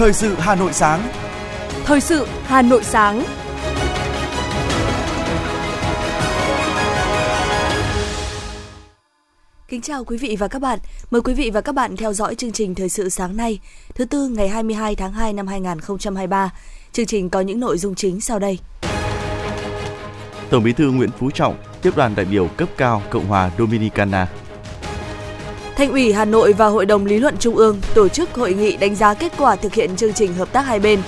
Thời sự Hà Nội sáng. Thời sự Hà Nội sáng. Kính chào quý vị và các bạn. Mời quý vị và các bạn theo dõi chương trình Thời sự sáng nay, thứ Tư ngày 22 tháng 2 năm 2023. Chương trình có những nội dung chính sau đây. Tổng Bí thư Nguyễn Phú Trọng tiếp đoàn đại biểu cấp cao Cộng hòa Dominicana. Thành ủy Hà Nội và Hội đồng lý luận Trung ương tổ chức hội nghị đánh giá kết quả thực hiện chương trình hợp tác hai bên.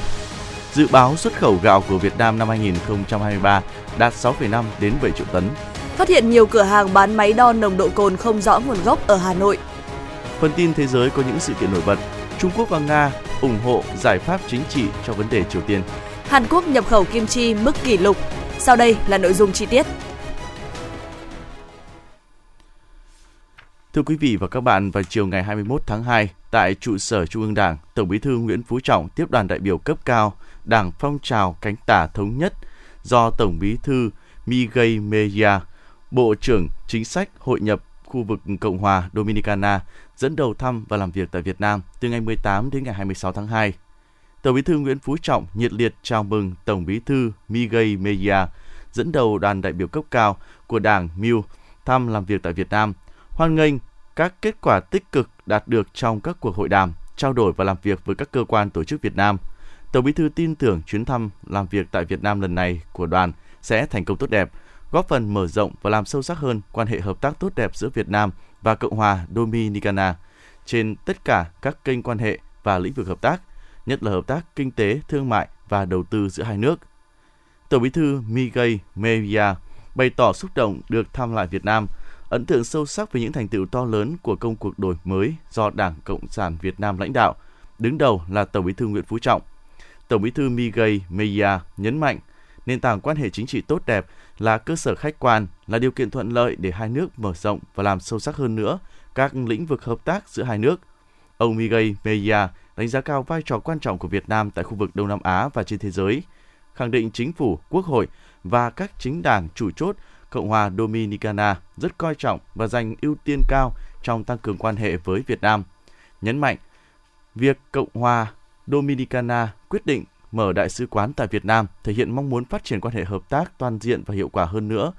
Dự báo xuất khẩu gạo của Việt Nam năm 2023 đạt 6,5 đến 7 triệu tấn. Phát hiện nhiều cửa hàng bán máy đo nồng độ cồn không rõ nguồn gốc ở Hà Nội. Phần tin thế giới có những sự kiện nổi bật. Trung Quốc và Nga ủng hộ giải pháp chính trị cho vấn đề Triều Tiên. Hàn Quốc nhập khẩu kim chi mức kỷ lục. Sau đây là nội dung chi tiết. Thưa quý vị và các bạn, vào chiều ngày 21 tháng 2, tại trụ sở Trung ương Đảng, Tổng Bí thư Nguyễn Phú Trọng tiếp đoàn đại biểu cấp cao Đảng Phong trào Cánh tả Thống nhất do Tổng Bí thư Miguel Mejia, Bộ trưởng Chính sách Hội nhập khu vực Cộng hòa Dominicana dẫn đầu thăm và làm việc tại Việt Nam từ ngày 18 đến ngày 26 tháng 2. Tổng Bí thư Nguyễn Phú Trọng nhiệt liệt chào mừng Tổng Bí thư Miguel Mejia dẫn đầu đoàn đại biểu cấp cao của Đảng MIU thăm làm việc tại Việt Nam, hoan nghênh các kết quả tích cực đạt được trong các cuộc hội đàm, trao đổi và làm việc với các cơ quan tổ chức Việt Nam. Tổng Bí thư tin tưởng chuyến thăm làm việc tại Việt Nam lần này của đoàn sẽ thành công tốt đẹp, góp phần mở rộng và làm sâu sắc hơn quan hệ hợp tác tốt đẹp giữa Việt Nam và Cộng hòa Dominicana trên tất cả các kênh quan hệ và lĩnh vực hợp tác, nhất là hợp tác kinh tế, thương mại và đầu tư giữa hai nước. Tổng Bí thư Miguel Mejia bày tỏ xúc động được thăm lại Việt Nam, ấn tượng sâu sắc về những thành tựu to lớn của công cuộc đổi mới do Đảng Cộng sản Việt Nam lãnh đạo, đứng đầu là Tổng Bí thư Nguyễn Phú Trọng. Tổng Bí thư Miguel Mejia nhấn mạnh, nền tảng quan hệ chính trị tốt đẹp là cơ sở khách quan, là điều kiện thuận lợi để hai nước mở rộng và làm sâu sắc hơn nữa các lĩnh vực hợp tác giữa hai nước. Ông Miguel Mejia đánh giá cao vai trò quan trọng của Việt Nam tại khu vực Đông Nam Á và trên thế giới, khẳng định chính phủ, quốc hội và các chính đảng chủ chốt Cộng hòa Dominicana rất coi trọng và dành ưu tiên cao trong tăng cường quan hệ với Việt Nam. Nhấn mạnh, việc Cộng hòa Dominicana quyết định mở đại sứ quán tại Việt Nam thể hiện mong muốn phát triển quan hệ hợp tác toàn diện và hiệu quả hơn nữa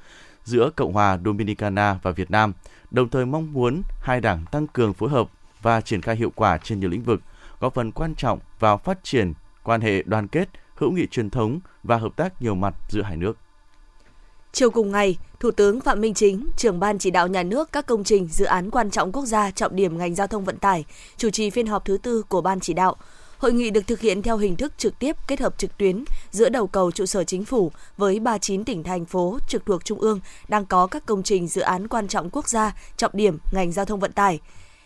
giữa Cộng hòa Dominicana và Việt Nam, đồng thời mong muốn hai đảng tăng cường phối hợp và triển khai hiệu quả trên nhiều lĩnh vực, góp phần quan trọng vào phát triển quan hệ đoàn kết, hữu nghị truyền thống và hợp tác nhiều mặt giữa hai nước. Chiều cùng ngày, Thủ tướng Phạm Minh Chính, trưởng Ban Chỉ đạo Nhà nước các công trình dự án quan trọng quốc gia trọng điểm ngành giao thông vận tải, chủ trì phiên họp thứ tư của Ban Chỉ đạo. Hội nghị được thực hiện theo hình thức trực tiếp kết hợp trực tuyến giữa đầu cầu trụ sở chính phủ với 39 tỉnh, thành phố trực thuộc Trung ương đang có các công trình dự án quan trọng quốc gia trọng điểm ngành giao thông vận tải.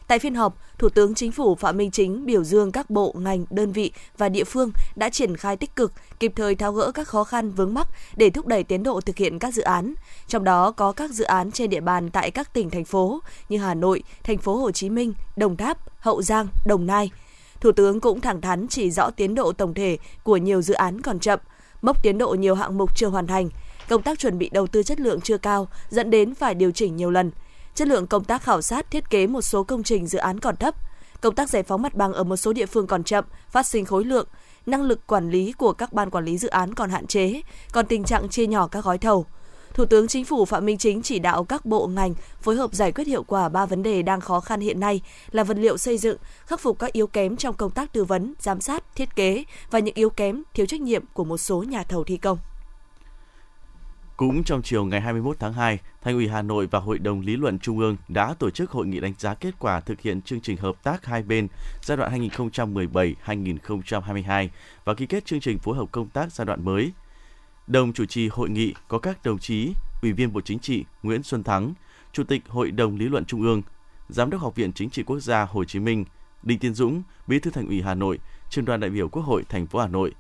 Tại phiên họp, Thủ tướng Chính phủ Phạm Minh Chính biểu dương các bộ, ngành, đơn vị và địa phương đã triển khai tích cực, kịp thời tháo gỡ các khó khăn vướng mắc để thúc đẩy tiến độ thực hiện các dự án. Trong đó có các dự án trên địa bàn tại các tỉnh, thành phố như Hà Nội, Thành phố Hồ Chí Minh, Đồng Tháp, Hậu Giang, Đồng Nai. Thủ tướng cũng thẳng thắn chỉ rõ tiến độ tổng thể của nhiều dự án còn chậm, mốc tiến độ nhiều hạng mục chưa hoàn thành, công tác chuẩn bị đầu tư chất lượng chưa cao dẫn đến phải điều chỉnh nhiều lần. Chất lượng công tác khảo sát thiết kế một số công trình dự án còn thấp, công tác giải phóng mặt bằng ở một số địa phương còn chậm, phát sinh khối lượng, năng lực quản lý của các ban quản lý dự án còn hạn chế, còn tình trạng chia nhỏ các gói thầu. Thủ tướng Chính phủ Phạm Minh Chính chỉ đạo các bộ ngành phối hợp giải quyết hiệu quả 3 vấn đề đang khó khăn hiện nay là vật liệu xây dựng, khắc phục các yếu kém trong công tác tư vấn, giám sát, thiết kế và những yếu kém thiếu trách nhiệm của một số nhà thầu thi công. Cũng trong chiều ngày 21 tháng 2, Thành ủy Hà Nội và Hội đồng lý luận Trung ương đã tổ chức hội nghị đánh giá kết quả thực hiện chương trình hợp tác hai bên giai đoạn 2017-2022 và ký kết chương trình phối hợp công tác giai đoạn mới. Đồng chủ trì hội nghị có các đồng chí Ủy viên Bộ Chính trị Nguyễn Xuân Thắng, Chủ tịch Hội đồng lý luận Trung ương, Giám đốc Học viện Chính trị Quốc gia Hồ Chí Minh, Đinh Tiến Dũng, Bí thư Thành ủy Hà Nội, Trưởng đoàn đại biểu Quốc hội thành phố Hà Nội.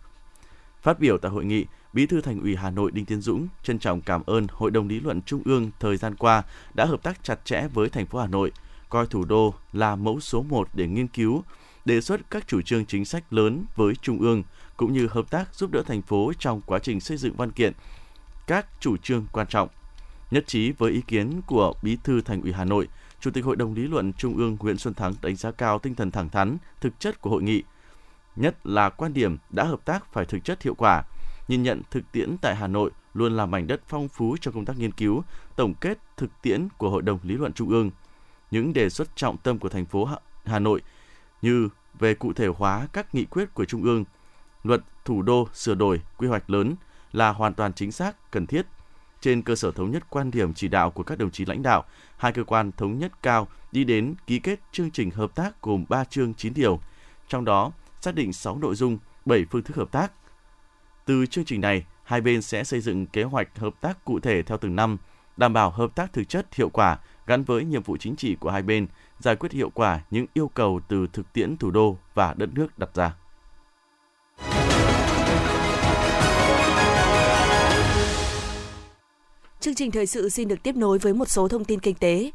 Phát biểu tại hội nghị, Bí thư Thành ủy Hà Nội Đinh Tiến Dũng trân trọng cảm ơn Hội đồng lý luận Trung ương thời gian qua đã hợp tác chặt chẽ với thành phố Hà Nội, coi thủ đô là mẫu số 1 để nghiên cứu, đề xuất các chủ trương chính sách lớn với Trung ương, cũng như hợp tác giúp đỡ thành phố trong quá trình xây dựng văn kiện, các chủ trương quan trọng. Nhất trí với ý kiến của Bí thư Thành ủy Hà Nội, Chủ tịch Hội đồng lý luận Trung ương Nguyễn Xuân Thắng đánh giá cao tinh thần thẳng thắn, thực chất của hội nghị. nhất là quan điểm đã hợp tác phải thực chất hiệu quả. Nhìn nhận thực tiễn tại Hà Nội luôn là mảnh đất phong phú cho công tác nghiên cứu, tổng kết thực tiễn của Hội đồng Lý luận Trung ương. Những đề xuất trọng tâm của thành phố Hà Nội như về cụ thể hóa các nghị quyết của Trung ương, luật thủ đô sửa đổi, quy hoạch lớn là hoàn toàn chính xác, cần thiết. Trên cơ sở thống nhất quan điểm chỉ đạo của các đồng chí lãnh đạo, hai cơ quan thống nhất cao đi đến ký kết chương trình hợp tác gồm 3 chương 9 điều, trong đó xác định 6 nội dung, 7 phương thức hợp tác. Từ chương trình này, hai bên sẽ xây dựng kế hoạch hợp tác cụ thể theo từng năm, đảm bảo hợp tác thực chất hiệu quả gắn với nhiệm vụ chính trị của hai bên, giải quyết hiệu quả những yêu cầu từ thực tiễn thủ đô và đất nước đặt ra. Chương trình thời sự xin được tiếp nối với một số thông tin kinh tế.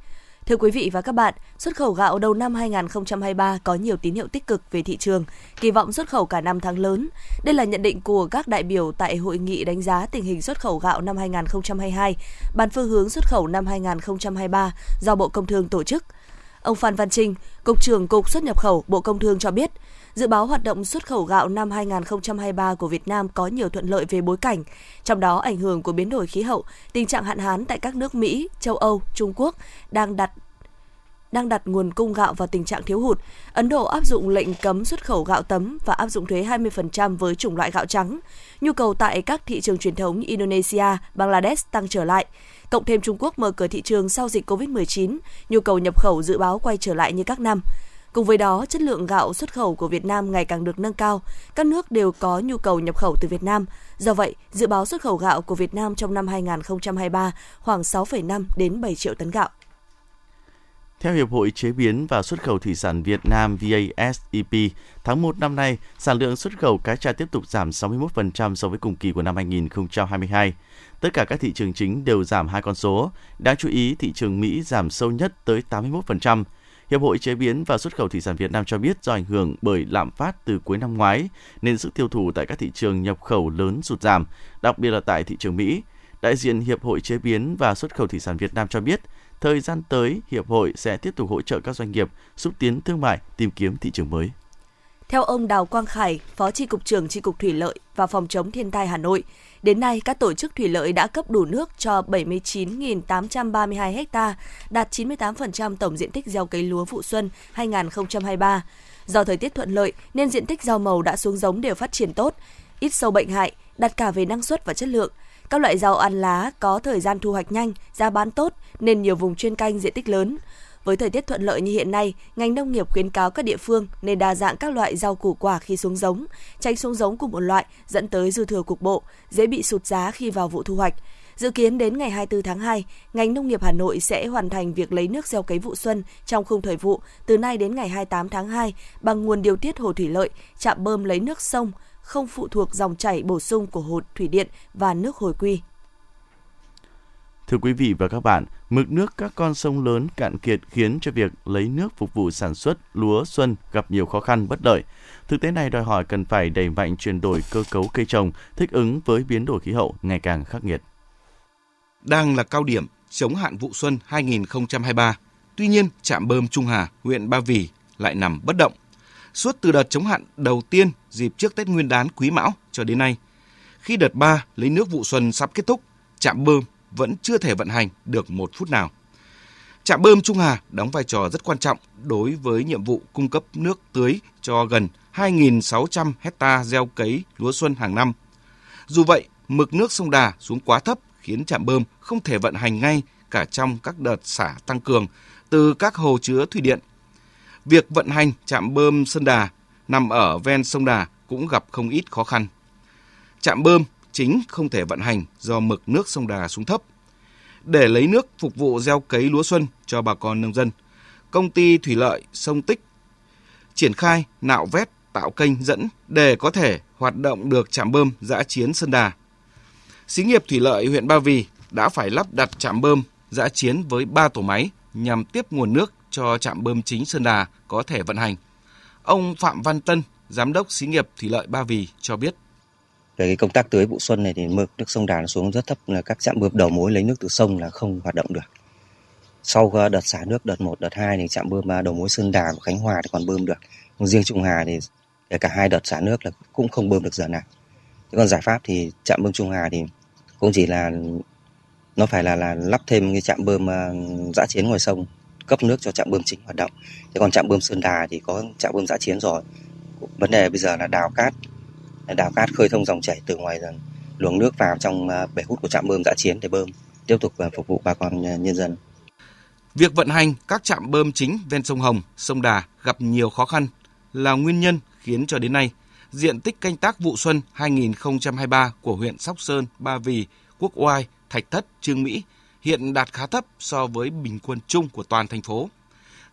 Thưa quý vị và các bạn, xuất khẩu gạo đầu năm 2023 có nhiều tín hiệu tích cực về thị trường, kỳ vọng xuất khẩu cả năm tháng lớn. Đây là nhận định của các đại biểu tại Hội nghị đánh giá tình hình xuất khẩu gạo năm 2022, bàn phương hướng xuất khẩu năm 2023 do Bộ Công Thương tổ chức. Ông Phan Văn Trinh, Cục trưởng Cục Xuất nhập khẩu Bộ Công Thương cho biết, dự báo hoạt động xuất khẩu gạo năm 2023 của Việt Nam có nhiều thuận lợi về bối cảnh, trong đó ảnh hưởng của biến đổi khí hậu, tình trạng hạn hán tại các nước Mỹ, châu Âu, Trung Quốc đang đặt nguồn cung gạo vào tình trạng thiếu hụt. Ấn Độ áp dụng lệnh cấm xuất khẩu gạo tấm và áp dụng thuế 20% với chủng loại gạo trắng. Nhu cầu tại các thị trường truyền thống như Indonesia, Bangladesh tăng trở lại. Cộng thêm Trung Quốc mở cửa thị trường sau dịch Covid-19, nhu cầu nhập khẩu dự báo quay trở lại như các năm. Cùng với đó, chất lượng gạo xuất khẩu của Việt Nam ngày càng được nâng cao. Các nước đều có nhu cầu nhập khẩu từ Việt Nam. Do vậy, dự báo xuất khẩu gạo của Việt Nam trong năm 2023 khoảng 6,5 đến 7 triệu tấn gạo. Theo Hiệp hội Chế biến và Xuất khẩu Thủy sản Việt Nam VASEP, tháng 1 năm nay, sản lượng xuất khẩu cá tra tiếp tục giảm 61% so với cùng kỳ của năm 2022. Tất cả các thị trường chính đều giảm 2 con số. Đáng chú ý, thị trường Mỹ giảm sâu nhất tới 81%. Hiệp hội Chế biến và Xuất khẩu Thủy sản Việt Nam cho biết do ảnh hưởng bởi lạm phát từ cuối năm ngoái, nên sức tiêu thụ tại các thị trường nhập khẩu lớn sụt giảm, đặc biệt là tại thị trường Mỹ. Đại diện Hiệp hội Chế biến và Xuất khẩu Thủy sản Việt Nam cho biết, thời gian tới, Hiệp hội sẽ tiếp tục hỗ trợ các doanh nghiệp, xúc tiến thương mại, tìm kiếm thị trường mới. Theo ông Đào Quang Khải, Phó Chi cục trưởng Chi cục Thủy lợi và Phòng chống thiên tai Hà Nội, đến nay các tổ chức thủy lợi đã cấp đủ nước cho 79.832 ha, đạt 98% tổng diện tích gieo cấy lúa vụ xuân 2023. Do thời tiết thuận lợi nên diện tích rau màu đã xuống giống đều phát triển tốt, ít sâu bệnh hại, đạt cả về năng suất và chất lượng. Các loại rau ăn lá có thời gian thu hoạch nhanh, giá bán tốt nên nhiều vùng chuyên canh diện tích lớn. Với thời tiết thuận lợi như hiện nay, ngành nông nghiệp khuyến cáo các địa phương nên đa dạng các loại rau củ quả khi xuống giống, tránh xuống giống cùng một loại dẫn tới dư thừa cục bộ, dễ bị sụt giá khi vào vụ thu hoạch. Dự kiến đến ngày 24 tháng 2, ngành nông nghiệp Hà Nội sẽ hoàn thành việc lấy nước gieo cấy vụ xuân trong khung thời vụ từ nay đến ngày 28 tháng 2 bằng nguồn điều tiết hồ thủy lợi, trạm bơm lấy nước sông, không phụ thuộc dòng chảy bổ sung của hồ thủy điện và nước hồi quy. Thưa quý vị và các bạn, mực nước các con sông lớn cạn kiệt khiến cho việc lấy nước phục vụ sản xuất lúa xuân gặp nhiều khó khăn bất lợi. Thực tế này đòi hỏi cần phải đẩy mạnh chuyển đổi cơ cấu cây trồng, thích ứng với biến đổi khí hậu ngày càng khắc nghiệt. Đang là cao điểm chống hạn vụ xuân 2023, tuy nhiên trạm bơm Trung Hà, huyện Ba Vì lại nằm bất động. Suốt từ đợt chống hạn đầu tiên dịp trước Tết Nguyên đán Quý Mão cho đến nay, khi đợt 3 lấy nước vụ xuân sắp kết thúc, trạm bơm vẫn chưa thể vận hành được một phút nào. Trạm bơm Trung Hà đóng vai trò rất quan trọng đối với nhiệm vụ cung cấp nước tưới cho gần 2.600 hectare gieo cấy lúa xuân hàng năm. Dù vậy, mực nước sông Đà xuống quá thấp khiến trạm bơm không thể vận hành ngay cả trong các đợt xả tăng cường từ các hồ chứa thủy điện. Việc vận hành trạm bơm Sơn Đà nằm ở ven sông Đà cũng gặp không ít khó khăn. Trạm bơm chính không thể vận hành do mực nước sông Đà xuống thấp. Để lấy nước phục vụ gieo cấy lúa xuân cho bà con nông dân, công ty thủy lợi Sông Tích triển khai nạo vét tạo kênh dẫn để có thể hoạt động được trạm bơm dã chiến Sơn Đà. Xí nghiệp thủy lợi huyện Ba Vì đã phải lắp đặt trạm bơm dã chiến với 3 tổ máy nhằm tiếp nguồn nước cho trạm bơm chính Sơn Đà có thể vận hành. Ông Phạm Văn Tân, giám đốc xí nghiệp thủy lợi Ba Vì cho biết: về cái công tác tưới vụ xuân này thì mực nước sông Đà nó xuống rất thấp, là các trạm bơm đầu mối lấy nước từ sông là không hoạt động được. Sau đợt xả nước đợt 1, đợt 2 thì trạm bơm đầu mối Sơn Đà của Khánh Hòa thì còn bơm được. Riêng Trung Hà thì cả hai đợt xả nước là cũng không bơm được giờ nào. Thế còn giải pháp thì trạm bơm Trung Hà thì cũng chỉ là nó phải là lắp thêm cái trạm bơm dã chiến ngoài sông cấp nước cho trạm bơm chính hoạt động. Thế còn trạm bơm Sơn Đà thì có trạm bơm dã chiến rồi. Vấn đề bây giờ là đào cát khơi thông dòng chảy từ ngoài luồng nước vào trong bể hút của trạm bơm dã chiến để bơm tiếp tục phục vụ bà con nhân dân. Việc vận hành các trạm bơm chính ven sông Hồng, sông Đà gặp nhiều khó khăn là nguyên nhân khiến cho đến nay diện tích canh tác vụ xuân 2023 của huyện Sóc Sơn, Ba Vì, Quốc Oai, Thạch Thất, Chương Mỹ hiện đạt khá thấp so với bình quân chung của toàn thành phố.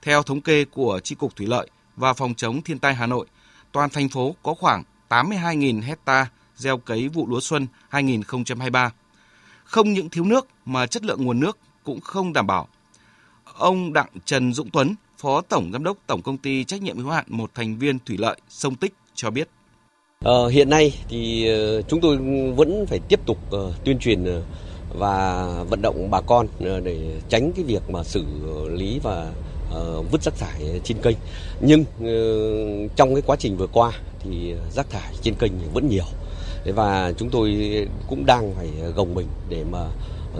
Theo thống kê của Chi cục Thủy lợi và Phòng chống thiên tai Hà Nội, toàn thành phố có khoảng 82.000 hectare gieo cấy vụ lúa xuân 2023. Không những thiếu nước mà chất lượng nguồn nước cũng không đảm bảo. Ông Đặng Trần Dũng Tuấn, Phó Tổng Giám đốc Tổng Công ty Trách nhiệm Hữu hạn một thành viên Thủy lợi Sông Tích cho biết. Hiện nay thì chúng tôi vẫn phải tiếp tục tuyên truyền và vận động bà con để tránh cái việc mà xử lý và vứt rác thải trên kênh. Nhưng trong cái quá trình vừa qua thì rác thải trên kênh vẫn nhiều. Và chúng tôi cũng đang phải gồng mình để mà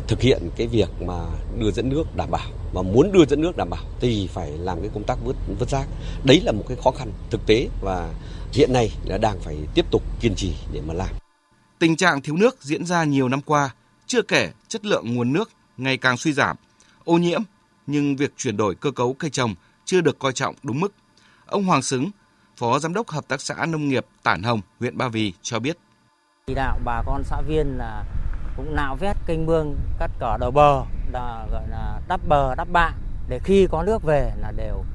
thực hiện cái việc mà đưa dẫn nước đảm bảo. Và muốn đưa dẫn nước đảm bảo thì phải làm cái công tác vứt rác. Đấy là một cái khó khăn thực tế và hiện nay là đang phải tiếp tục kiên trì để mà làm. Tình trạng thiếu nước diễn ra nhiều năm qua, chưa kể chất lượng nguồn nước ngày càng suy giảm, ô nhiễm, nhưng việc chuyển đổi cơ cấu cây trồng chưa được coi trọng đúng mức. Ông Hoàng Sứng, Phó Giám đốc Hợp tác xã Nông nghiệp Tản Hồng, huyện Ba Vì cho biết. Chỉ đạo bà con xã viên là cũng nạo vét kênh mương, cắt cỏ đầu bờ, gọi là đắp bờ, đắp bạ để khi có nước về là đều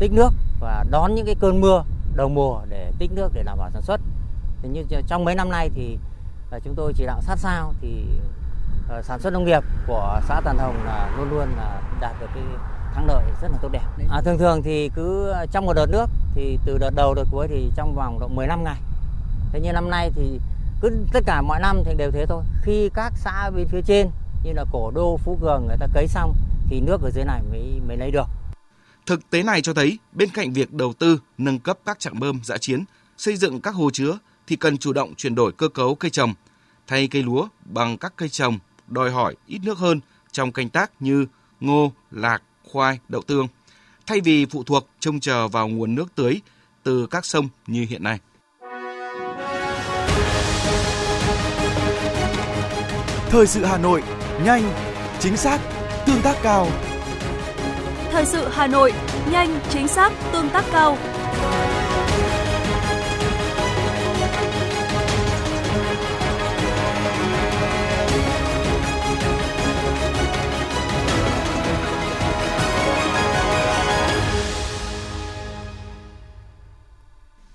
tích nước và đón những cái cơn mưa đầu mùa để tích nước để đảm bảo sản xuất. Thì như trong mấy năm nay thì chúng tôi chỉ đạo sát sao thì sản xuất nông nghiệp của xã Tản Hồng là luôn luôn là đạt được cái thắng lợi rất là tốt đẹp. Thường thì cứ trong một đợt nước thì từ đợt đầu đợt cuối thì trong vòng độ 15 ngày. Thế nhưng năm nay thì cứ tất cả mọi năm thì đều thế thôi. Khi các xã bên phía trên như là Cổ Đô, Phú Cường người ta cấy xong thì nước ở dưới này mới lấy được. Thực tế này cho thấy bên cạnh việc đầu tư nâng cấp các trạm bơm dã chiến, xây dựng các hồ chứa thì cần chủ động chuyển đổi cơ cấu cây trồng, thay cây lúa bằng các cây trồng đòi hỏi ít nước hơn trong canh tác như ngô, lạc, khoai, đậu tương, thay vì phụ thuộc trông chờ vào nguồn nước tưới từ các sông như hiện nay. Thời sự Hà Nội, nhanh, chính xác, tương tác cao. Thời sự Hà Nội, nhanh, chính xác, tương tác cao.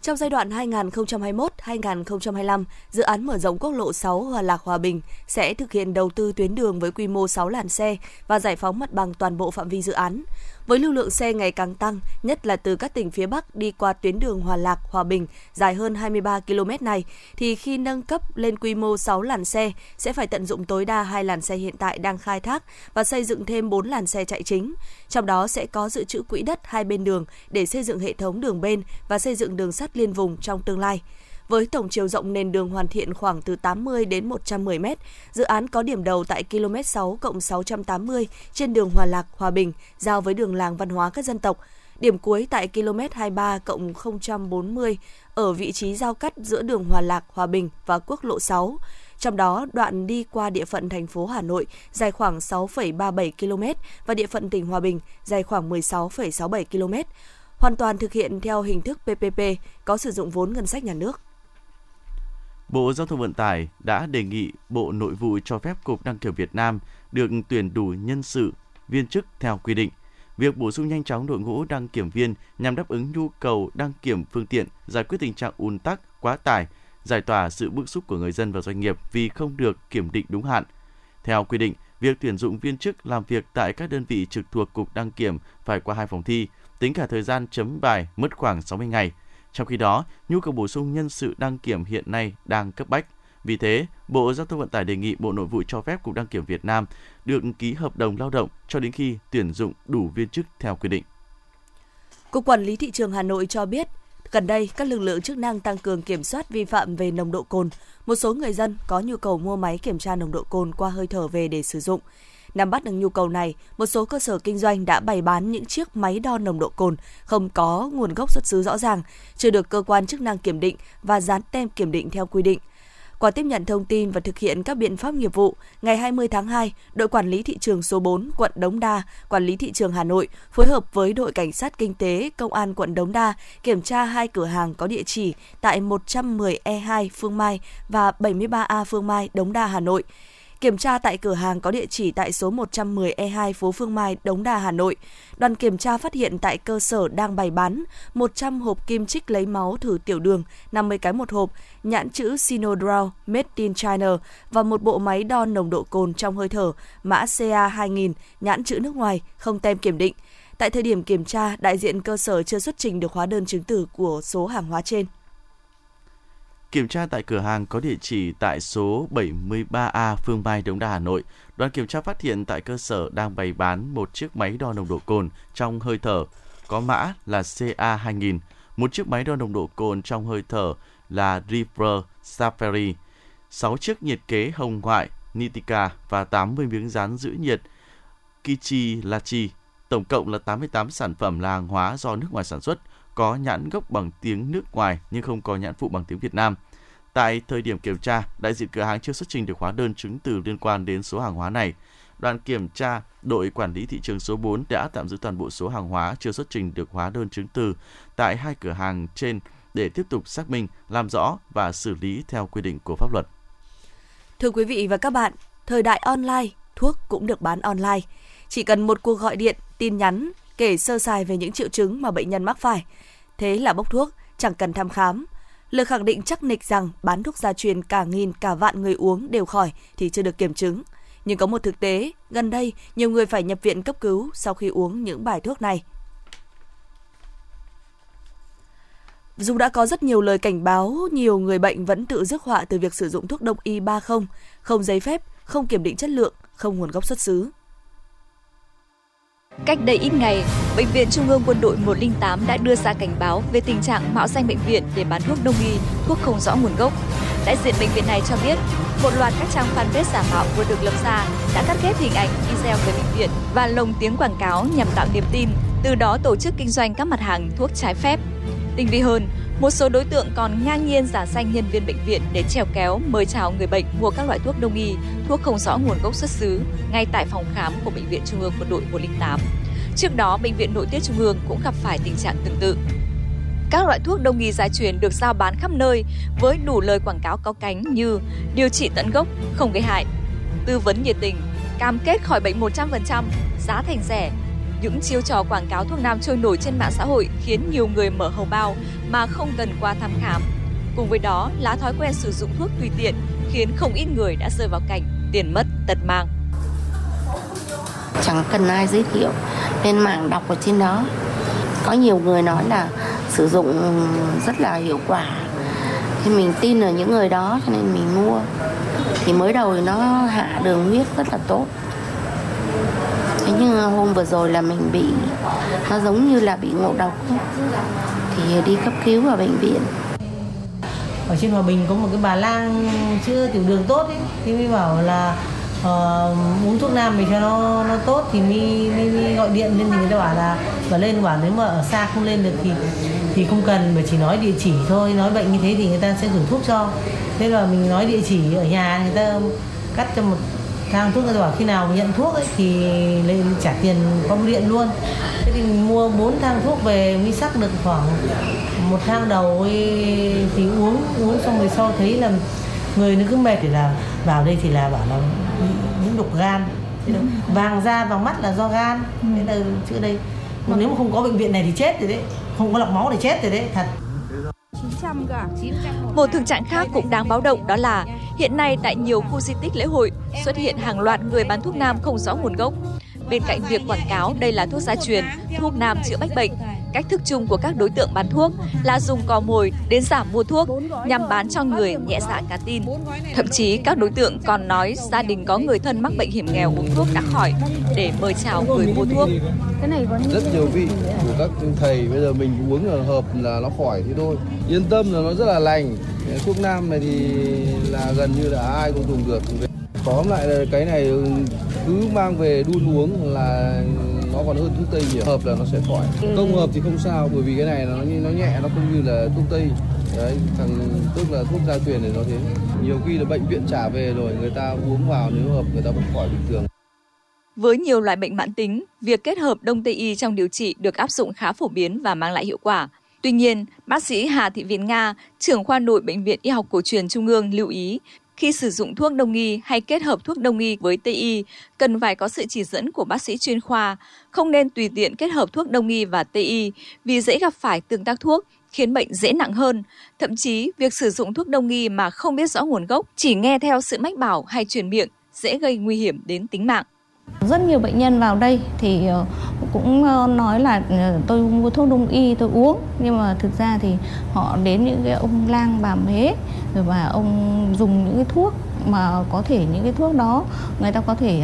Trong giai đoạn 2021-2025, dự án mở rộng quốc lộ 6 Hòa Lạc Hòa Bình sẽ thực hiện đầu tư tuyến đường với quy mô 6 làn xe và giải phóng mặt bằng toàn bộ phạm vi dự án. Với lưu lượng xe ngày càng tăng, nhất là từ các tỉnh phía Bắc đi qua tuyến đường Hòa Lạc Hòa Bình dài hơn 23 km này, thì khi nâng cấp lên quy mô 6 làn xe sẽ phải tận dụng tối đa 2 làn xe hiện tại đang khai thác và xây dựng thêm 4 làn xe chạy chính. Trong đó sẽ có dự trữ quỹ đất hai bên đường để xây dựng hệ thống đường bên và xây dựng đường sắt liên vùng trong tương lai. Với tổng chiều rộng nền đường hoàn thiện khoảng từ 80 đến 110 m, dự án có điểm đầu tại km 6+680 trên đường Hòa Lạc Hòa Bình giao với đường làng văn hóa các dân tộc, điểm cuối tại km 23+040 ở vị trí giao cắt giữa đường Hòa Lạc Hòa Bình và quốc lộ 6. Trong đó, đoạn đi qua địa phận thành phố Hà Nội dài khoảng 6,37 km và địa phận tỉnh Hòa Bình dài khoảng 16,67 km. Hoàn toàn thực hiện theo hình thức PPP, có sử dụng vốn ngân sách nhà nước. Bộ Giao thông Vận tải đã đề nghị Bộ Nội vụ cho phép Cục Đăng kiểm Việt Nam được tuyển đủ nhân sự, viên chức theo quy định. Việc bổ sung nhanh chóng đội ngũ đăng kiểm viên nhằm đáp ứng nhu cầu đăng kiểm phương tiện, giải quyết tình trạng ùn tắc, quá tải, giải tỏa sự bức xúc của người dân và doanh nghiệp vì không được kiểm định đúng hạn. Theo quy định, việc tuyển dụng viên chức làm việc tại các đơn vị trực thuộc Cục Đăng kiểm phải qua 2 phòng thi, tính cả thời gian chấm bài mất khoảng 60 ngày. Trong khi đó, nhu cầu bổ sung nhân sự đăng kiểm hiện nay đang cấp bách. Vì thế, Bộ Giao thông Vận tải đề nghị Bộ Nội vụ cho phép Cục Đăng kiểm Việt Nam được ký hợp đồng lao động cho đến khi tuyển dụng đủ viên chức theo quy định. Cục Quản lý Thị trường Hà Nội cho biết, Gần đây, các lực lượng chức năng tăng cường kiểm soát vi phạm về nồng độ cồn. Một số người dân có nhu cầu mua máy kiểm tra nồng độ cồn qua hơi thở về để sử dụng. Nắm bắt được nhu cầu này, một số cơ sở kinh doanh đã bày bán những chiếc máy đo nồng độ cồn không có nguồn gốc xuất xứ rõ ràng, chưa được cơ quan chức năng kiểm định và dán tem kiểm định theo quy định. Qua tiếp nhận thông tin và thực hiện các biện pháp nghiệp vụ, ngày 20 tháng 2, đội quản lý thị trường số 4 quận Đống Đa, quản lý thị trường Hà Nội phối hợp với đội cảnh sát kinh tế công an quận Đống Đa kiểm tra hai cửa hàng có địa chỉ tại 110E2 Phương Mai và 73A Phương Mai, Đống Đa, Hà Nội. Kiểm tra tại cửa hàng có địa chỉ tại số 110E2 phố Phương Mai, Đống Đa, Hà Nội. Đoàn kiểm tra phát hiện tại cơ sở đang bày bán 100 hộp kim chích lấy máu thử tiểu đường, 50 cái một hộp, nhãn chữ Sinodraw Made in China và một bộ máy đo nồng độ cồn trong hơi thở, mã CA2000, nhãn chữ nước ngoài, không tem kiểm định. Tại thời điểm kiểm tra, đại diện cơ sở chưa xuất trình được hóa đơn chứng từ của số hàng hóa trên. Kiểm tra tại cửa hàng có địa chỉ tại số 73A Phương Mai, Đống Đa, Hà Nội, đoàn kiểm tra phát hiện tại cơ sở đang bày bán một chiếc máy đo nồng độ cồn trong hơi thở có mã là CA2000, một chiếc máy đo nồng độ cồn trong hơi thở là River Safari, 6 chiếc nhiệt kế hồng ngoại Nitica và 80 miếng dán giữ nhiệt Kichi Lachi. Tổng cộng là 88 sản phẩm là hàng hóa do nước ngoài sản xuất, có nhãn gốc bằng tiếng nước ngoài nhưng không có nhãn phụ bằng tiếng Việt Nam. Tại thời điểm kiểm tra, đại diện cửa hàng chưa xuất trình được hóa đơn chứng từ liên quan đến số hàng hóa này. Đoàn kiểm tra, đội quản lý thị trường số 4 đã tạm giữ toàn bộ số hàng hóa chưa xuất trình được hóa đơn chứng từ tại hai cửa hàng trên để tiếp tục xác minh, làm rõ và xử lý theo quy định của pháp luật. Thưa quý vị và các bạn, thời đại online, thuốc cũng được bán online. Chỉ cần một cuộc gọi điện, tin nhắn, kể sơ sài về những triệu chứng mà bệnh nhân mắc phải. Thế là bốc thuốc, chẳng cần thăm khám. Lời khẳng định chắc nịch rằng bán thuốc gia truyền cả nghìn cả vạn người uống đều khỏi thì chưa được kiểm chứng. Nhưng có một thực tế, gần đây nhiều người phải nhập viện cấp cứu sau khi uống những bài thuốc này. Dù đã có rất nhiều lời cảnh báo, nhiều người bệnh vẫn tự rước họa từ việc sử dụng thuốc đông y 30, không giấy phép, không kiểm định chất lượng, không nguồn gốc xuất xứ. Cách đây ít ngày, Bệnh viện Trung ương Quân đội 108 đã đưa ra cảnh báo về tình trạng mạo danh bệnh viện để bán thuốc đông y, thuốc không rõ nguồn gốc. Đại diện bệnh viện này cho biết, một loạt các trang fanpage giả mạo vừa được lập ra đã cắt ghép hình ảnh, video về bệnh viện và lồng tiếng quảng cáo nhằm tạo niềm tin, từ đó tổ chức kinh doanh các mặt hàng thuốc trái phép. Tinh vi hơn, một số đối tượng còn ngang nhiên giả danh nhân viên bệnh viện để trèo kéo mời chào người bệnh mua các loại thuốc đông y, thuốc không rõ nguồn gốc xuất xứ ngay tại phòng khám của Bệnh viện Trung ương Quân đội 108. Trước đó, Bệnh viện Nội tiết Trung ương cũng gặp phải tình trạng tương tự. Các loại thuốc đông y gia truyền được giao bán khắp nơi với đủ lời quảng cáo có cánh như điều trị tận gốc, không gây hại, tư vấn nhiệt tình, cam kết khỏi bệnh 100%, giá thành rẻ. Những chiêu trò quảng cáo thuốc nam trôi nổi trên mạng xã hội khiến nhiều người mở hầu bao mà không cần qua thăm khám. Cùng với đó là thói quen sử dụng thuốc tùy tiện khiến không ít người đã rơi vào cảnh tiền mất tật mang. Chẳng cần ai giới thiệu, lên mạng đọc ở trên đó có nhiều người nói là sử dụng rất là hiệu quả, thì mình tin ở những người đó cho nên mình mua. Thì mới đầu thì nó hạ đường huyết rất là tốt. Thế nhưng hôm vừa rồi là mình bị, nó giống như là bị ngộ độc, thì đi cấp cứu ở bệnh viện. Ở trên Hòa Bình có một cái bà lang chữa tiểu đường tốt ấy, thì mới bảo là uống thuốc nam để cho nó tốt, thì mới gọi điện lên, thì người ta bảo là lên bảo nếu mà ở xa không lên được thì không cần, mà chỉ nói địa chỉ thôi, nói bệnh như thế thì người ta sẽ gửi thuốc cho. Thế là mình nói địa chỉ ở nhà, người ta cắt cho một thang thuốc, người ta bảo khi nào nhận thuốc ấy thì lên trả tiền công điện luôn. Thế thì mình mua 4 thang thuốc về mới sắc được khoảng một thang đầu ấy, thì uống xong rồi sau thấy là người nó cứ mệt, thì là vào đây thì là bảo là những đục gan, vàng da vàng mắt là do gan. Thế là chữa đây, nếu mà không có bệnh viện này thì chết rồi đấy, không có lọc máu thì chết rồi đấy, thật. Một thực trạng khác cũng đáng báo động đó là hiện nay tại nhiều khu di tích lễ hội xuất hiện hàng loạt người bán thuốc nam không rõ nguồn gốc. Bên cạnh việc quảng cáo đây là thuốc gia truyền, thuốc nam chữa bách bệnh, cách thức chung của các đối tượng bán thuốc là dùng cò mồi đến giảm mua thuốc nhằm bán cho người nhẹ dạ cả tin. Thậm chí các đối tượng còn nói gia đình có người thân mắc bệnh hiểm nghèo uống thuốc đã khỏi để mời chào người mua thuốc. Rất nhiều vị của các thầy, bây giờ mình uống hợp là nó khỏi thì thôi. Yên tâm là nó rất là lành. Thuốc nam này thì là gần như là ai cũng dùng được. Tóm lại là cái này cứ mang về đun uống là nó còn hơn thuốc Tây nhiều, hợp là nó sẽ khỏi. Không hợp thì không sao, bởi vì cái này nó nhẹ, nó không như là thuốc Tây. Đấy, tức là thuốc gia truyền này nó thế. Nhiều khi là bệnh viện trả về rồi người ta uống vào, nếu hợp người ta vẫn khỏi bình thường. Với nhiều loại bệnh mãn tính, việc kết hợp Đông Tây y trong điều trị được áp dụng khá phổ biến và mang lại hiệu quả. Tuy nhiên, bác sĩ Hà Thị Viên Nga, trưởng khoa nội Bệnh viện Y học Cổ truyền Trung ương lưu ý, khi sử dụng thuốc đông y hay kết hợp thuốc đông y với Tây y, cần phải có sự chỉ dẫn của bác sĩ chuyên khoa, không nên tùy tiện kết hợp thuốc đông y và Tây y vì dễ gặp phải tương tác thuốc, khiến bệnh dễ nặng hơn. Thậm chí, việc sử dụng thuốc đông y mà không biết rõ nguồn gốc, chỉ nghe theo sự mách bảo hay truyền miệng, dễ gây nguy hiểm đến tính mạng. Rất nhiều bệnh nhân vào đây thì cũng nói là tôi mua thuốc đông y tôi uống, nhưng mà thực ra thì họ đến những cái ông lang bà mế rồi mà ông dùng những cái thuốc mà có thể những cái thuốc đó người ta có thể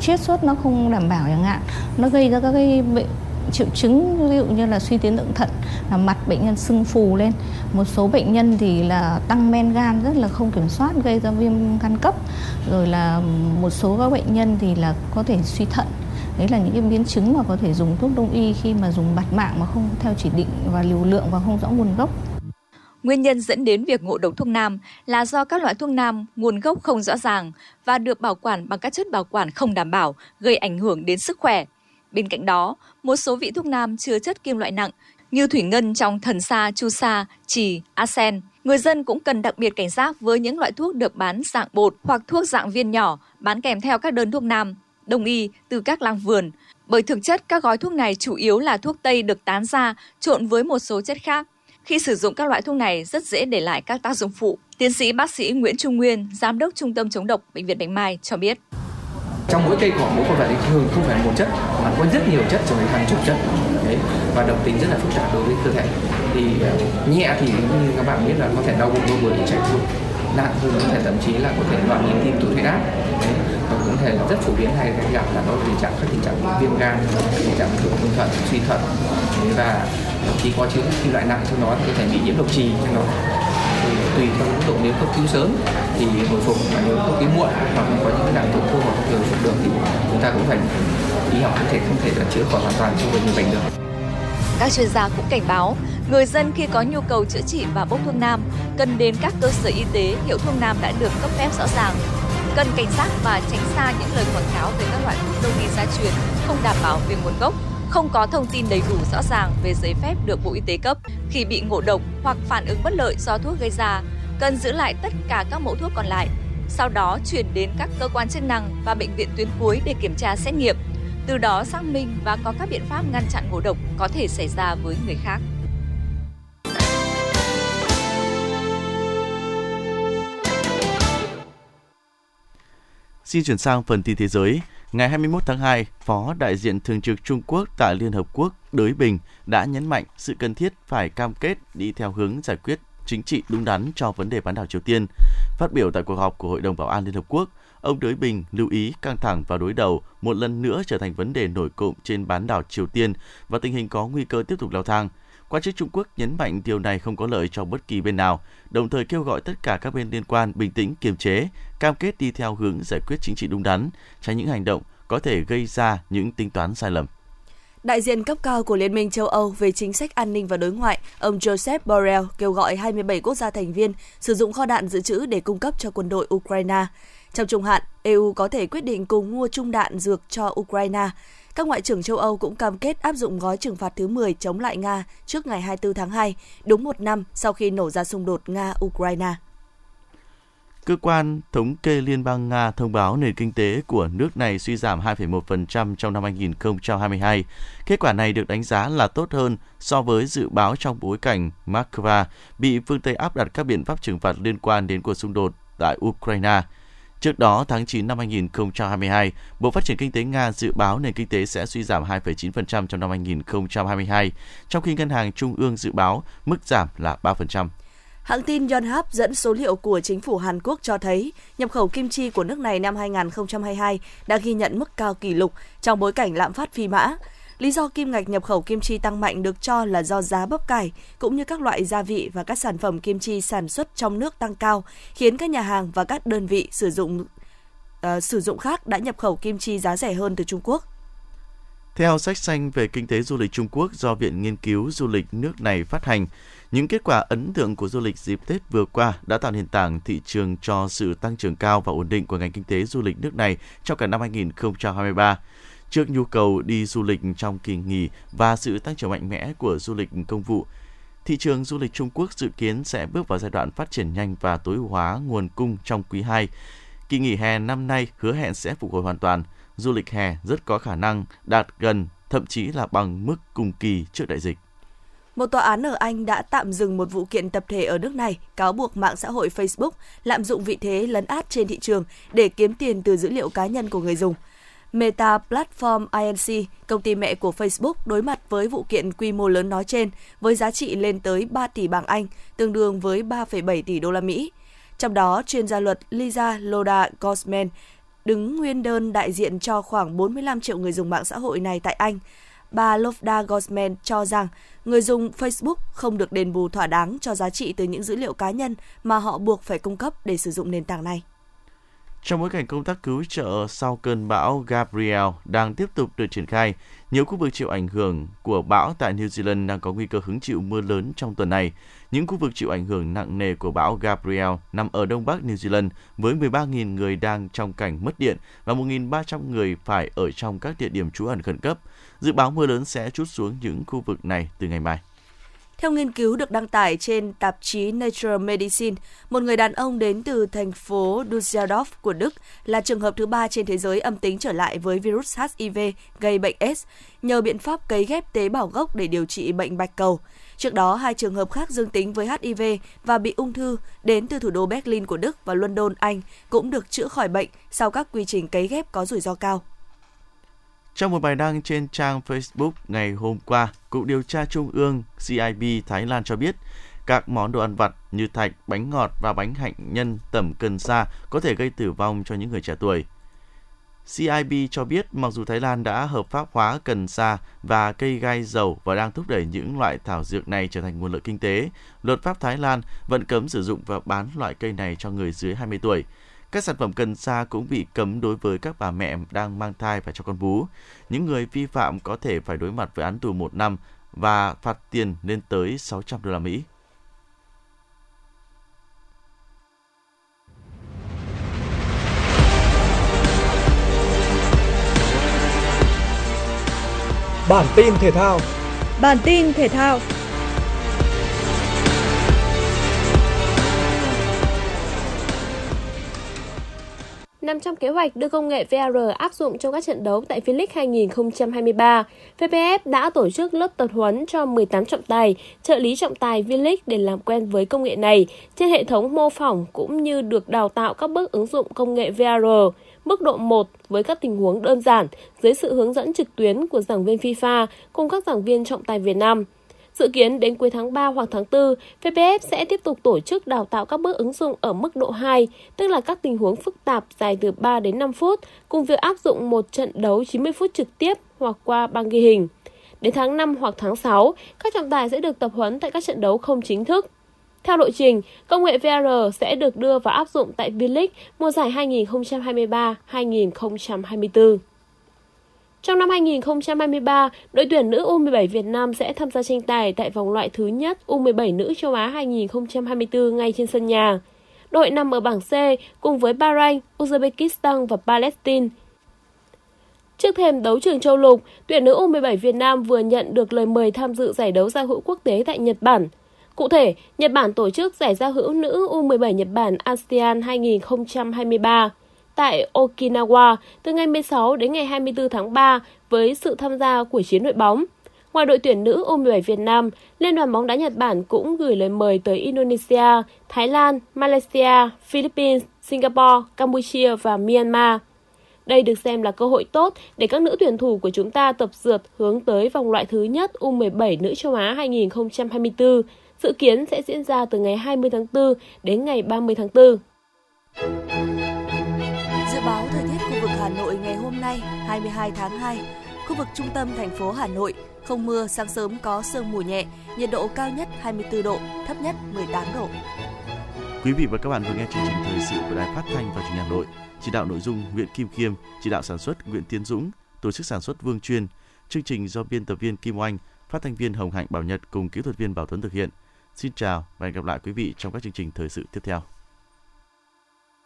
chiết xuất nó không đảm bảo chẳng hạn, nó gây ra các cái bệnh triệu chứng ví dụ như là suy tiến lượng thận, là mặt bệnh nhân sưng phù lên, một số bệnh nhân thì là tăng men gan rất là không kiểm soát gây ra viêm gan cấp, rồi là một số các bệnh nhân thì là có thể suy thận. Đấy là những cái biến chứng mà có thể dùng thuốc đông y khi mà dùng bạt mạng mà không theo chỉ định và liều lượng và không rõ nguồn gốc. Nguyên nhân dẫn đến việc ngộ độc thuốc nam là do các loại thuốc nam nguồn gốc không rõ ràng và được bảo quản bằng các chất bảo quản không đảm bảo, gây ảnh hưởng đến sức khỏe. Bên cạnh đó, một số vị thuốc nam chứa chất kim loại nặng như thủy ngân trong thần sa, chu sa, chì, arsen. Người dân cũng cần đặc biệt cảnh giác với những loại thuốc được bán dạng bột hoặc thuốc dạng viên nhỏ bán kèm theo các đơn thuốc nam, đông y từ các làng vườn. Bởi thực chất, các gói thuốc này chủ yếu là thuốc Tây được tán ra trộn với một số chất khác. Khi sử dụng các loại thuốc này rất dễ để lại các tác dụng phụ. Tiến sĩ bác sĩ Nguyễn Trung Nguyên, Giám đốc Trung tâm Chống độc Bệnh viện Bạch Mai cho biết. Trong mỗi cây cỏ, mỗi con vật thì thường không phải một chất mà có rất nhiều chất, rồi hàng chục chất đấy, và độc tính rất là phức tạp đối với cơ thể. Thì nhẹ thì như các bạn biết là có thể đau bụng, đau buồn, chảy phù, nặng hơn có thể thậm chí là có thể loạn nhịp tim, tụt huyết áp, và cũng thể rất phổ biến hay gặp là có tình trạng viêm gan, tình trạng tổn thận, suy thận, và thậm chí có chứa kim loại nặng trong nó thì có thể bị nhiễm độc trì trong nó. Tùy theo mức độ, nếu cấp cứu sớm thì hồi phục, mà nếu cấp cứu muộn hoặc có những đẳng tổn thương hoặc không hồi phục được thì chúng ta cũng phải y học không thể là chữa khỏi hoàn toàn cho người bệnh được. Các chuyên gia cũng cảnh báo người dân khi có nhu cầu chữa trị và bốc thuốc nam cần đến các cơ sở y tế hiệu thuốc nam đã được cấp phép rõ ràng, cần cảnh giác và tránh xa những lời quảng cáo về các loại thuốc đông y gia truyền không đảm bảo về nguồn gốc, không có thông tin đầy đủ rõ ràng về giấy phép được Bộ Y tế cấp. Khi bị ngộ độc hoặc phản ứng bất lợi do thuốc gây ra, cần giữ lại tất cả các mẫu thuốc còn lại, sau đó chuyển đến các cơ quan chức năng và bệnh viện tuyến cuối để kiểm tra xét nghiệm, từ đó xác minh và có các biện pháp ngăn chặn ngộ độc có thể xảy ra với người khác. Xin chuyển sang phần tin thế giới. Ngày 21 tháng 2, Phó đại diện thường trực Trung Quốc tại Liên Hợp Quốc Đới Bình đã nhấn mạnh sự cần thiết phải cam kết đi theo hướng giải quyết chính trị đúng đắn cho vấn đề bán đảo Triều Tiên. Phát biểu tại cuộc họp của Hội đồng Bảo an Liên Hợp Quốc, ông Đới Bình lưu ý căng thẳng và đối đầu một lần nữa trở thành vấn đề nổi cộm trên bán đảo Triều Tiên và tình hình có nguy cơ tiếp tục leo thang. Quan chức Trung Quốc nhấn mạnh điều này không có lợi cho bất kỳ bên nào, đồng thời kêu gọi tất cả các bên liên quan bình tĩnh, kiềm chế, cam kết đi theo hướng giải quyết chính trị đúng đắn, tránh những hành động có thể gây ra những tính toán sai lầm. Đại diện cấp cao của Liên minh châu Âu về chính sách an ninh và đối ngoại, ông Josep Borrell kêu gọi 27 quốc gia thành viên sử dụng kho đạn dự trữ để cung cấp cho quân đội Ukraine. Trong trung hạn, EU có thể quyết định cùng mua trung đạn dược cho Ukraine. Các ngoại trưởng châu Âu cũng cam kết áp dụng gói trừng phạt thứ 10 chống lại Nga trước ngày 24 tháng 2, đúng một năm sau khi nổ ra xung đột Nga-Ukraine. Cơ quan thống kê Liên bang Nga thông báo nền kinh tế của nước này suy giảm 2,1% trong năm 2022. Kết quả này được đánh giá là tốt hơn so với dự báo trong bối cảnh Moscow bị phương Tây áp đặt các biện pháp trừng phạt liên quan đến cuộc xung đột tại Ukraine. Trước đó, tháng 9 năm 2022, Bộ Phát triển Kinh tế Nga dự báo nền kinh tế sẽ suy giảm 2,9% trong năm 2022, trong khi Ngân hàng Trung ương dự báo mức giảm là 3%. Hãng tin Yonhap dẫn số liệu của chính phủ Hàn Quốc cho thấy nhập khẩu kim chi của nước này năm 2022 đã ghi nhận mức cao kỷ lục trong bối cảnh lạm phát phi mã. Lý do kim ngạch nhập khẩu kim chi tăng mạnh được cho là do giá bắp cải, cũng như các loại gia vị và các sản phẩm kim chi sản xuất trong nước tăng cao, khiến các nhà hàng và các đơn vị sử dụng khác đã nhập khẩu kim chi giá rẻ hơn từ Trung Quốc. Theo sách xanh về kinh tế du lịch Trung Quốc do Viện Nghiên cứu Du lịch nước này phát hành, những kết quả ấn tượng của du lịch dịp Tết vừa qua đã tạo nền tảng thị trường cho sự tăng trưởng cao và ổn định của ngành kinh tế du lịch nước này trong cả năm 2023. Trước nhu cầu đi du lịch trong kỳ nghỉ và sự tăng trưởng mạnh mẽ của du lịch công vụ, thị trường du lịch Trung Quốc dự kiến sẽ bước vào giai đoạn phát triển nhanh và tối ưu hóa nguồn cung trong quý 2. Kỳ nghỉ hè năm nay hứa hẹn sẽ phục hồi hoàn toàn. Du lịch hè rất có khả năng đạt gần, thậm chí là bằng mức cùng kỳ trước đại dịch. Một tòa án ở Anh đã tạm dừng một vụ kiện tập thể ở nước này cáo buộc mạng xã hội Facebook lạm dụng vị thế lấn át trên thị trường để kiếm tiền từ dữ liệu cá nhân của người dùng. Meta Platform Inc, công ty mẹ của Facebook, đối mặt với vụ kiện quy mô lớn nói trên với giá trị lên tới 3 tỷ bảng Anh, tương đương với 3,7 tỷ đô la Mỹ. Trong đó, chuyên gia luật Lisa Loda Gosman đứng nguyên đơn đại diện cho khoảng 45 triệu người dùng mạng xã hội này tại Anh. Bà Loda Gosman cho rằng người dùng Facebook không được đền bù thỏa đáng cho giá trị từ những dữ liệu cá nhân mà họ buộc phải cung cấp để sử dụng nền tảng này. Trong bối cảnh công tác cứu trợ sau cơn bão Gabrielle đang tiếp tục được triển khai, nhiều khu vực chịu ảnh hưởng của bão tại New Zealand đang có nguy cơ hứng chịu mưa lớn trong tuần này. Những khu vực chịu ảnh hưởng nặng nề của bão Gabrielle nằm ở Đông Bắc New Zealand với 13.000 người đang trong cảnh mất điện và 1.300 người phải ở trong các địa điểm trú ẩn khẩn cấp. Dự báo mưa lớn sẽ trút xuống những khu vực này từ ngày mai. Theo nghiên cứu được đăng tải trên tạp chí Nature Medicine, một người đàn ông đến từ thành phố Düsseldorf của Đức là trường hợp thứ 3 trên thế giới âm tính trở lại với virus HIV gây bệnh AIDS nhờ biện pháp cấy ghép tế bào gốc để điều trị bệnh bạch cầu. Trước đó, 2 trường hợp khác dương tính với HIV và bị ung thư đến từ thủ đô Berlin của Đức và London, Anh cũng được chữa khỏi bệnh sau các quy trình cấy ghép có rủi ro cao. Trong một bài đăng trên trang Facebook ngày hôm qua, Cục Điều tra Trung ương CIB Thái Lan cho biết các món đồ ăn vặt như thạch, bánh ngọt và bánh hạnh nhân tẩm cần sa có thể gây tử vong cho những người trẻ tuổi. CIB cho biết mặc dù Thái Lan đã hợp pháp hóa cần sa và cây gai dầu và đang thúc đẩy những loại thảo dược này trở thành nguồn lợi kinh tế, luật pháp Thái Lan vẫn cấm sử dụng và bán loại cây này cho người dưới 20 tuổi. Các sản phẩm cần sa cũng bị cấm đối với các bà mẹ đang mang thai và cho con bú. Những người vi phạm có thể phải đối mặt với án tù 1 năm và phạt tiền lên tới 600 đô la Mỹ. Bản tin thể thao. Nằm trong kế hoạch đưa công nghệ VR áp dụng trong các trận đấu tại V-League 2023, VPF đã tổ chức lớp tập huấn cho 18 trọng tài, trợ lý trọng tài V-League để làm quen với công nghệ này trên hệ thống mô phỏng cũng như được đào tạo các bước ứng dụng công nghệ VR. Mức độ 1 với các tình huống đơn giản dưới sự hướng dẫn trực tuyến của giảng viên FIFA cùng các giảng viên trọng tài Việt Nam. Dự kiến đến cuối tháng 3 hoặc tháng 4, VPF sẽ tiếp tục tổ chức đào tạo các bước ứng dụng ở mức độ 2, tức là các tình huống phức tạp dài từ 3 đến 5 phút, cùng việc áp dụng một trận đấu 90 phút trực tiếp hoặc qua băng ghi hình. Đến tháng 5 hoặc tháng 6, các trọng tài sẽ được tập huấn tại các trận đấu không chính thức. Theo lộ trình, công nghệ VR sẽ được đưa vào áp dụng tại V-League mùa giải 2023-2024. Trong năm 2023, đội tuyển nữ U17 Việt Nam sẽ tham gia tranh tài tại vòng loại thứ nhất U17 nữ châu Á 2024 ngay trên sân nhà. Đội nằm ở bảng C cùng với Bahrain, Uzbekistan và Palestine. Trước thềm đấu trường châu lục, tuyển nữ U17 Việt Nam vừa nhận được lời mời tham dự giải đấu giao hữu quốc tế tại Nhật Bản. Cụ thể, Nhật Bản tổ chức giải giao hữu nữ U17 Nhật Bản ASEAN 2023. Tại Okinawa từ ngày 16 đến ngày 24 tháng 3 với sự tham gia của 9 đội bóng. Ngoài đội tuyển nữ U17 Việt Nam, Liên đoàn bóng đá Nhật Bản cũng gửi lời mời tới Indonesia, Thái Lan, Malaysia, Philippines, Singapore, Campuchia và Myanmar. Đây được xem là cơ hội tốt để các nữ tuyển thủ của chúng ta tập dượt hướng tới vòng loại thứ nhất U17 nữ châu Á 2024, dự kiến sẽ diễn ra từ ngày 20 tháng 4 đến ngày 30 tháng 4. Dự báo thời tiết khu vực Hà Nội ngày hôm nay, 22 tháng 2, khu vực trung tâm thành phố Hà Nội, không mưa, sáng sớm có sương mù nhẹ, nhiệt độ cao nhất 24 độ, thấp nhất 18 độ. Quý vị và các bạn vừa nghe chương trình thời sự của Đài Phát thanh và Truyền hình Hà Nội. Chỉ đạo nội dung Nguyễn Kim Khiêm, chỉ đạo sản xuất Nguyễn Tiến Dũng, tổ chức sản xuất Vương Chuyên. Chương trình do biên tập viên Kim Oanh, phát thanh viên Hồng Hạnh Bảo Nhật cùng kỹ thuật viên Bảo Tuấn thực hiện. Xin chào và hẹn gặp lại quý vị trong các chương trình thời sự tiếp theo.